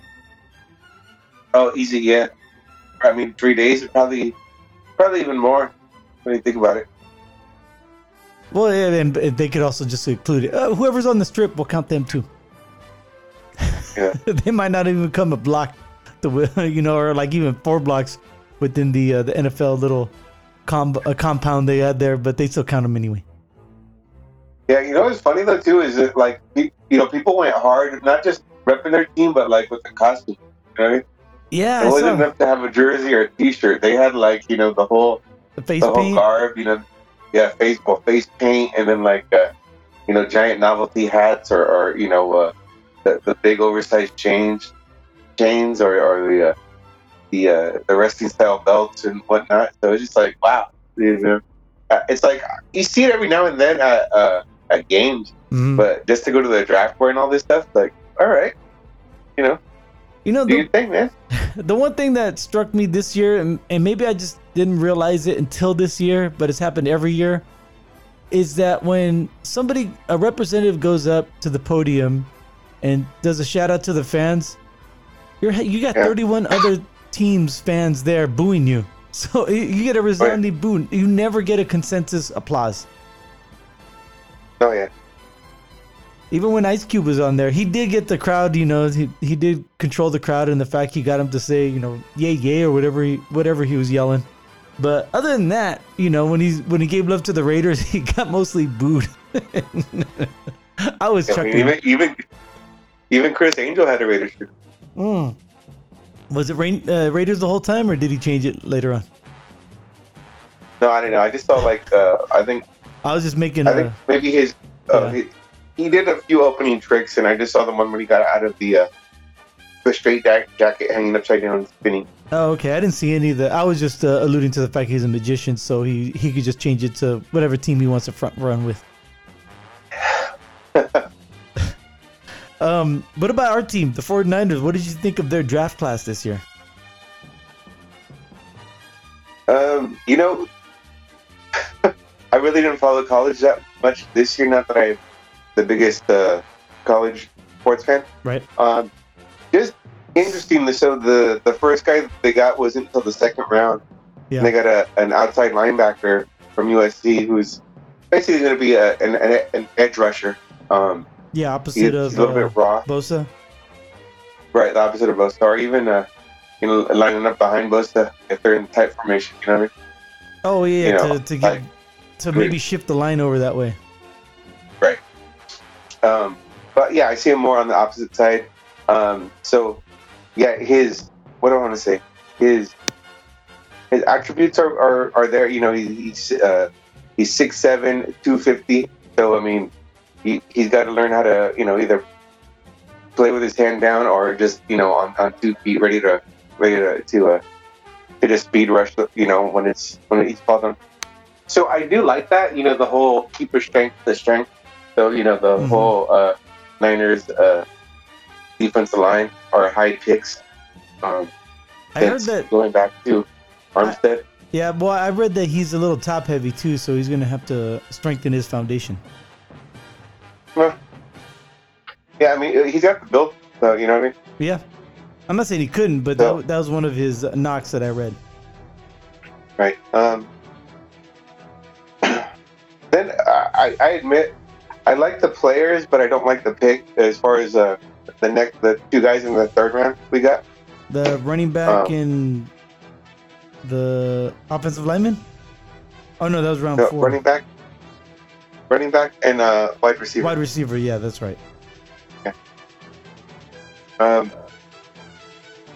Oh, easy, yeah. I mean, three days, probably, probably even more when you think about it. Well, yeah, and they could also just include it. Uh, whoever's on the strip, we'll count them too. Yeah, they might not even come a block, to, you know, or like even four blocks within the uh, the N F L little. A compound they had there, but they still count them anyway. Yeah, you know what's funny though too is that like you know people went hard, not just repping their team, but like with the costume. You know what I mean? Yeah, it I wasn't saw. enough to have a jersey or a T-shirt. They had like you know the whole the face the paint, whole garb. You know, yeah, face well, face paint, and then like uh, you know giant novelty hats or, or you know uh, the, the big oversized chains, chains or, or the. Uh, the uh, the wrestling style belts and whatnot. So it's just like, wow. You know? uh, it's like, you see it every now and then at, uh, at games, mm-hmm. but just to go to the draft board and all this stuff, like, all right, you know, you know do the, your thing, man. The one thing that struck me this year, and, and maybe I just didn't realize it until this year, but it's happened every year, is that when somebody, a representative goes up to the podium and does a shout out to the fans, you're, you got yeah. thirty-one other teams' fans there booing you. So you get a resounding oh, yeah. boo. You never get a consensus applause. Oh, yeah. Even when Ice Cube was on there, he did get the crowd, you know, he, he did control the crowd, and the fact he got him to say, you know, yay, yay, or whatever he, whatever he was yelling. But other than that, you know, when he's when he gave love to the Raiders, he got mostly booed. I was yeah, chuckling. I mean, even, even even Chris Angel had a Raiders shirt. Mm. Was it rain, uh, Raiders the whole time, or did he change it later on? No, I don't know. I just thought like uh, I think I was just making. I a, think maybe his, uh, yeah. his he did a few opening tricks, and I just saw the one where he got out of the. Uh, The straight jacket hanging upside down and spinning. Oh, okay. I didn't see any of that. I was just uh, alluding to the fact he's a magician, so he, he could just change it to whatever team he wants to front run with. um, What about our team, the 49ers? What did you think of their draft class this year? Um, You know, I really didn't follow college that much this year, not that I'm the biggest uh, college sports fan. Right. Um. Just interesting. So the, the first guy that they got was until the second round. Yeah. And they got a an outside linebacker from U S C who's basically going to be a, an, an an edge rusher. Um, yeah, opposite of a little uh, bit raw. Bosa. Right, the opposite of Bosa, or even uh, you know, lining up behind Bosa if they're in tight formation. You know what I mean? Oh yeah, you know, to to, get, like, to maybe shift the line over that way. Right. Um, but yeah, I see him more on the opposite side. Um, so, yeah, his, what do I want to say? His his attributes are, are, are there. You know, he, he's uh, he's six seven, two fifty. So, I mean, he, he's got to learn how to, you know, either play with his hand down or just, you know, on, on two feet, ready to ready to to, uh, to just speed rush, you know, when it's when it's falls on. So, I do like that, you know, the whole keeper strength, the strength. So, you know, the mm-hmm. whole uh, Niners. Uh, defensive line are high picks. Um, I heard that going back to Armstead. I, yeah, well, I read that he's a little top heavy too, so he's going to have to strengthen his foundation. Well, yeah, I mean, he's got the build, so you know what I mean. Yeah, I'm not saying he couldn't, but so, that, that was one of his knocks that I read. Right. Um, then I, I admit I like the players, but I don't like the pick as far as uh. The next, the two guys in the third round we got. The running back um, and the offensive lineman? Oh, no, that was round no, four. Running back, running back and uh, wide receiver. Wide receiver, yeah, that's right. Yeah. Um,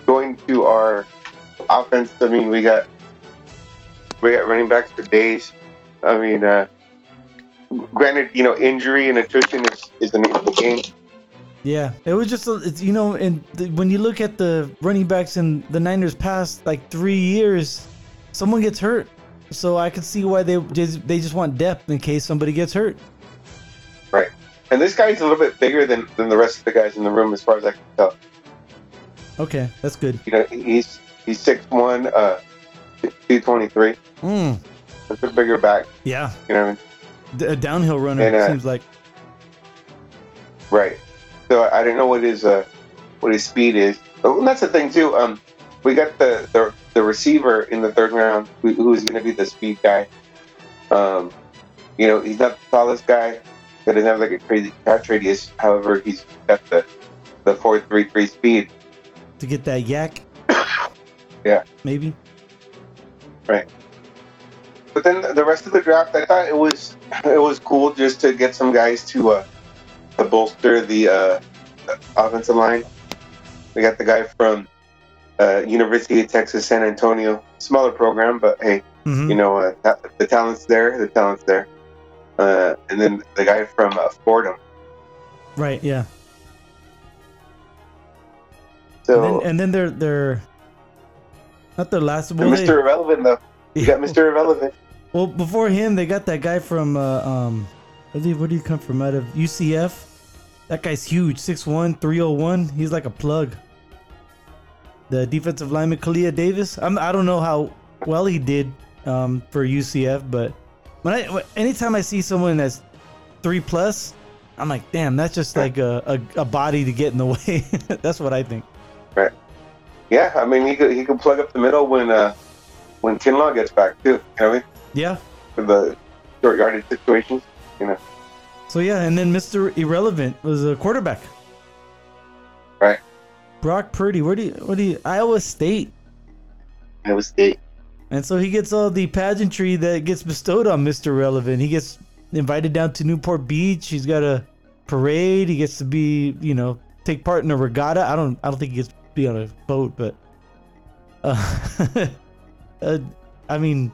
going to our offense, I mean, we got we got running backs for days. I mean, uh, granted, you know, injury and attrition is, is the name of the game. Yeah, it was just, it's, you know, and the, when you look at the running backs in the Niners past, like three years, someone gets hurt. So I could see why they just, they just want depth in case somebody gets hurt. Right. And this guy's a little bit bigger than, than the rest of the guys in the room as far as I can tell. Okay, that's good. You know, he's he's six one, uh, two twenty-three. Mm. That's a bigger back. Yeah. You know what I mean? A downhill runner, and, uh, it seems like. Right. So I don't know what his uh, what his speed is. And that's the thing too. Um, we got the, the the receiver in the third round who, who is going to be the speed guy. Um, you know, he's not the tallest guy. He doesn't have like a crazy catch radius. However, he's got the the four three three speed to get that yak. Yeah, maybe. Right. But then the rest of the draft, I thought it was it was cool just to get some guys to. Uh, To bolster the uh, offensive line, we got the guy from uh, University of Texas, San Antonio. Smaller program, but hey, mm-hmm. you know uh, that, the talent's there. The talent's there. Uh, and then the guy from uh, Fordham. Right. Yeah. So and then, and then they're they're not their last. Well, Mister They, Irrelevant though. You got Mister Irrelevant. Well, before him, they got that guy from. Uh, um, Where do you come from? Out of U C F? That guy's huge. six one, three oh one. He's like a plug. The defensive lineman, Kalia Davis. I'm, I don't know how well he did um, for U C F, but when I when, anytime I see someone that's three plus, I'm like, damn, that's just like a, a, a body to get in the way. That's what I think. Right. Yeah, I mean, he could he could plug up the middle when uh when Kinlaw gets back too. You know what I mean? Yeah. For the short yardage situations, you know. So yeah, and then Mister Irrelevant was a quarterback. Right. Brock Purdy, where do you, what do you, Iowa State. Iowa State. And so he gets all the pageantry that gets bestowed on Mister Relevant. He gets invited down to Newport Beach. He's got a parade. He gets to be, you know, take part in a regatta. I don't, I don't think he gets to be on a boat, but, uh, uh, I mean,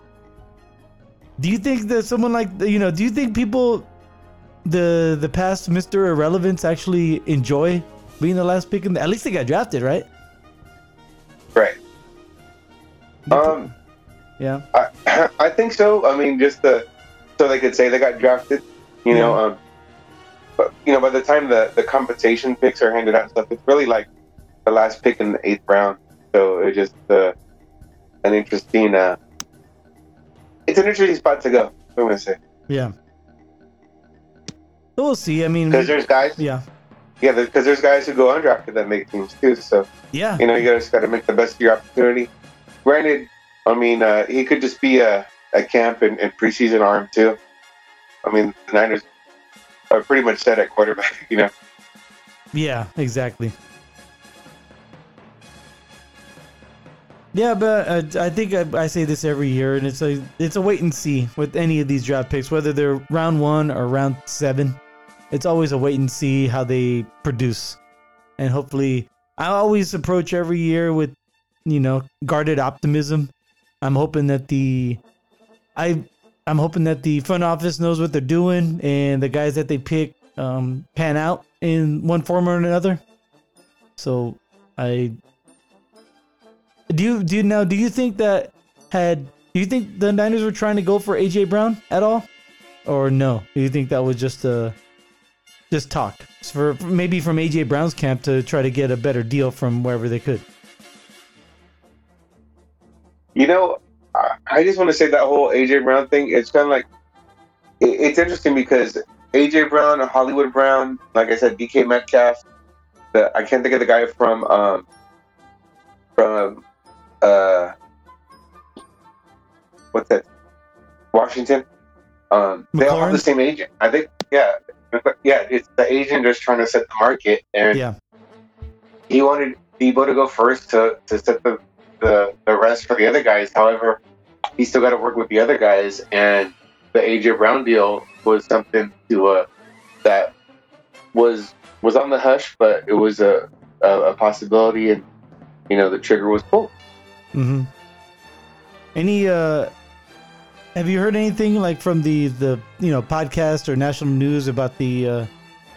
do you think that someone like, you know, do you think people, the the past Mister Irrelevance actually enjoy being the last pick in the, at least they got drafted, right? Right. Um. Yeah. I I think so. I mean, just the, so they could say they got drafted, you yeah. know. Um. But you know, by the time the the compensation picks are handed out and stuff, it's really like the last pick in the eighth round. So it's just uh, an interesting. Uh, it's an interesting spot to go. I'm gonna say. Yeah. We'll see. I mean, because there's guys. Yeah. Yeah, because there's guys who go undrafted that make teams too. So yeah, you know, you just got to make the best of your opportunity. Granted, I mean, uh, he could just be a, a camp and, and preseason arm too. I mean, the Niners are pretty much set at quarterback, you know. Yeah, exactly. Yeah, but I, I think I, I say this every year, and it's a it's a wait and see with any of these draft picks, whether they're round one or round seven. It's always a wait and see how they produce, and hopefully, I always approach every year with, you know, guarded optimism. I'm hoping that the I I'm hoping that the front office knows what they're doing and the guys that they pick um, pan out in one form or another. So I do you do you now do you think that had do you think the Niners were trying to go for A J Brown at all? Or no? Do you think that was just a just talk for maybe from A J Brown's camp to try to get a better deal from wherever they could? You know, I just want to say that whole A J Brown thing, it's kind of like, it's interesting because A J Brown, Hollywood Brown, like I said, D K Metcalf, the, I can't think of the guy from, um, from, uh, what's that? Washington. Um, they all have the same agent. I think, yeah. Yeah, it's the agent just trying to set the market. And yeah. He wanted Debo to go first to, to set the The, the rest for the other guys. However, he still got to work with the other guys, and the A J Brown deal was something to uh, that was was on the hush, but it was a, a, a possibility, and you know the trigger was pulled. Mm-hmm. Any uh, have you heard anything like from the the you know podcast or national news about the uh,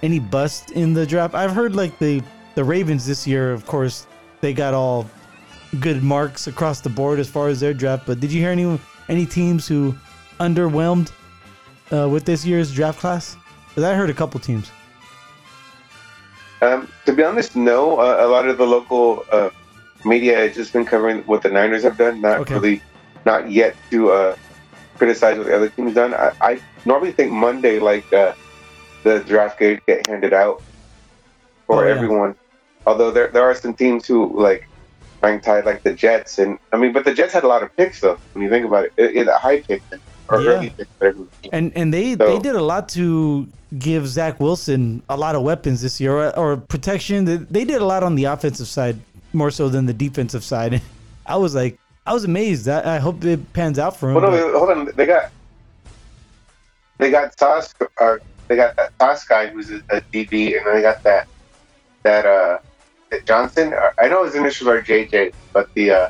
any bust in the draft? I've heard like the the Ravens this year, of course, they got all good marks across the board as far as their draft, but did you hear any any teams who underwhelmed uh, with this year's draft class? Because I heard a couple teams. Um, to be honest, no. Uh, a lot of the local uh, media has just been covering what the Niners have done, not okay. really, not yet to uh, criticize what the other teams done. I, I normally think Monday, like uh, the draft grades get handed out for oh, yeah. everyone. Although there there are some teams who like. Ranked high like the Jets, and I mean, but the Jets had a lot of picks though. When you think about it, it, it a high pick or yeah. early pick, whatever. And and they so. they did a lot to give Zach Wilson a lot of weapons this year, or, or protection. They, they did a lot on the offensive side more so than the defensive side. I was like, I was amazed. I, I hope it pans out for him. Well, no, hold on, they got they got Sauce, or they got that Sauce guy who's a, a D B, and then they got that that uh. Johnson, I know his initials are J J, but the uh,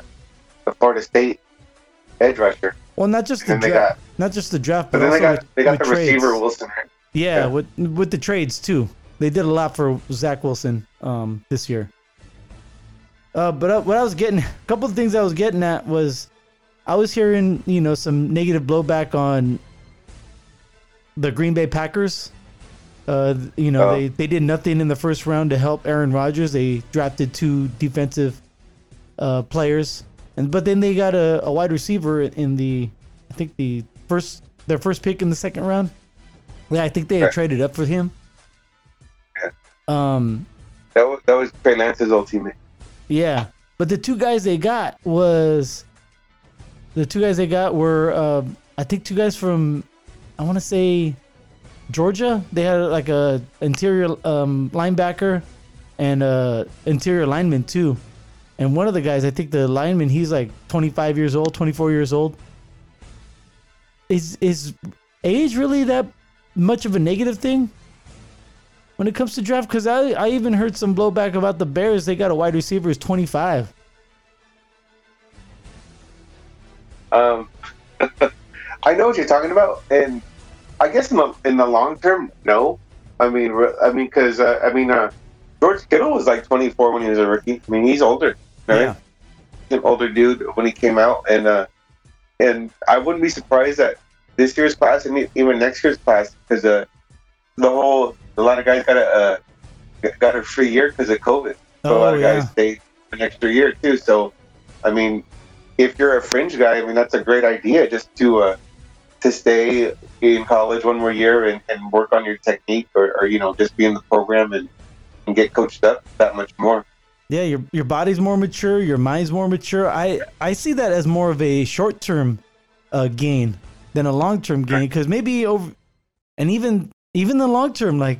the Florida State edge rusher. Well, not just and the draft, not just the draft, but, but also they got, with, they got the trades. Receiver Wilson. Right? Yeah, yeah, with with the trades too. They did a lot for Zach Wilson um, this year. Uh, but uh, what I was getting, a couple of things I was getting at was, I was hearing you know some negative blowback on the Green Bay Packers. Uh, you know, oh. they, they did nothing in the first round to help Aaron Rodgers. They drafted two defensive uh, players, and but then they got a, a wide receiver in the, I think the first their first pick in the second round. Yeah, I think they had right. traded up for him. Yeah. Um, that was, that was Trey Lance's old teammate. Yeah, but the two guys they got was the two guys they got were uh, I think two guys from I want to say Georgia. They had like a interior um, linebacker and a interior lineman too. And one of the guys, I think the lineman, he's like twenty-five years old, twenty-four years old. Is is age really that much of a negative thing when it comes to draft? Because I, I even heard some blowback about the Bears. They got a wide receiver who's twenty-five. Um, I know what you're talking about, and I guess in the, in the long term, no. I mean, I mean, because uh, I mean, uh, George Kittle was like twenty-four when he was a rookie. I mean, he's older, right? Yeah. He's an older dude when he came out, and uh, and I wouldn't be surprised that this year's class and even next year's class, because uh, the whole a lot of guys got a uh, got a free year because of COVID. So oh, a lot of yeah. guys stayed an extra year too. So, I mean, if you're a fringe guy, I mean, that's a great idea just to uh, to stay in college one more year and, and work on your technique, or, or, you know, just be in the program and, and get coached up that much more. Yeah, your your body's more mature, your mind's more mature. I, I see that as more of a short-term uh, gain than a long-term gain, because maybe over and even even the long-term, like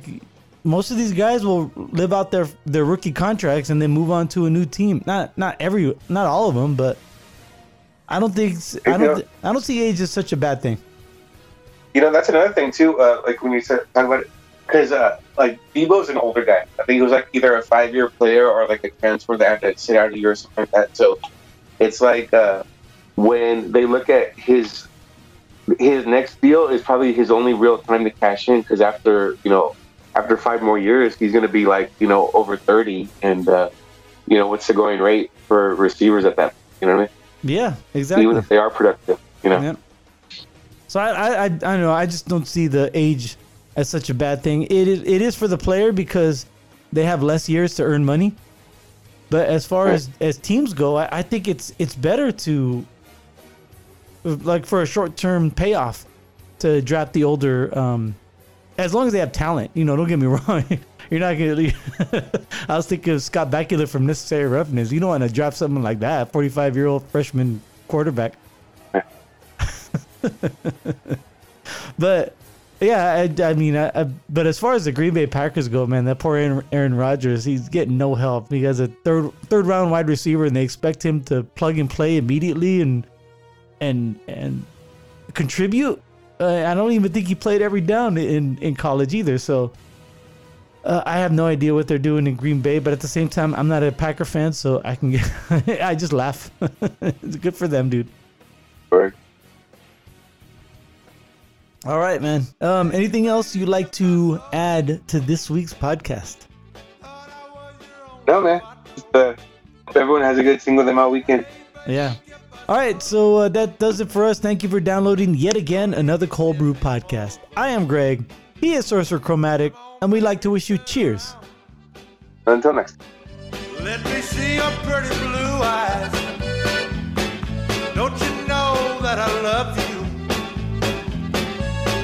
most of these guys will live out their their rookie contracts and then move on to a new team. Not not every not all of them, but I don't think I don't I don't see age as such a bad thing. You know, that's another thing too. Uh, like when you said talk about it, because uh, like Debo's an older guy. I think he was like either a five-year player or like a transfer that had to sit out a year or something like that. So it's like uh, when they look at his. His next deal is probably his only real time to cash in, because after, you know, after five more years, he's going to be like, you know, over thirty. And, uh, you know, what's the going rate for receivers at that? You know what I mean? Yeah, exactly. Even if they are productive, you know. Yeah. So I, I, I, I don't know. I just don't see the age as such a bad thing. It is, it is for the player because they have less years to earn money. But as far right. as, as teams go, I, I think it's it's better to. Like for a short-term payoff to draft the older, um, as long as they have talent, you know, don't get me wrong. You're not going to, I was thinking of Scott Bakula from Necessary Roughness. You don't want to draft someone like that, forty-five-year-old freshman quarterback. But yeah, I, I mean, I, I, but as far as the Green Bay Packers go, man, that poor Aaron, Aaron Rodgers, he's getting no help. He has a third, third round wide receiver and they expect him to plug and play immediately and, And and contribute. Uh, I don't even think he played every down in, in college either. So uh, I have no idea what they're doing in Green Bay. But at the same time, I'm not a Packer fan, so I can get. I just laugh. It's good for them, dude. All right. All right, man. Um, anything else you'd like to add to this week's podcast? No, man. Just, uh, hope everyone has a good Cinco de Mayo weekend. Yeah. All right, so uh, that does it for us. Thank you for downloading yet again another Cold Brew Podcast. I am Greg. He is Sorcerer Chromatic, and we'd like to wish you cheers. Until next time. Let me see your pretty blue eyes. Don't you know that I love you?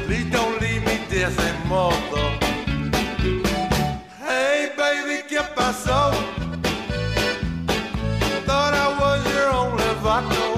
Please don't leave me this anymore, though. Hey, baby, get my soul. Thought I was your only vodka.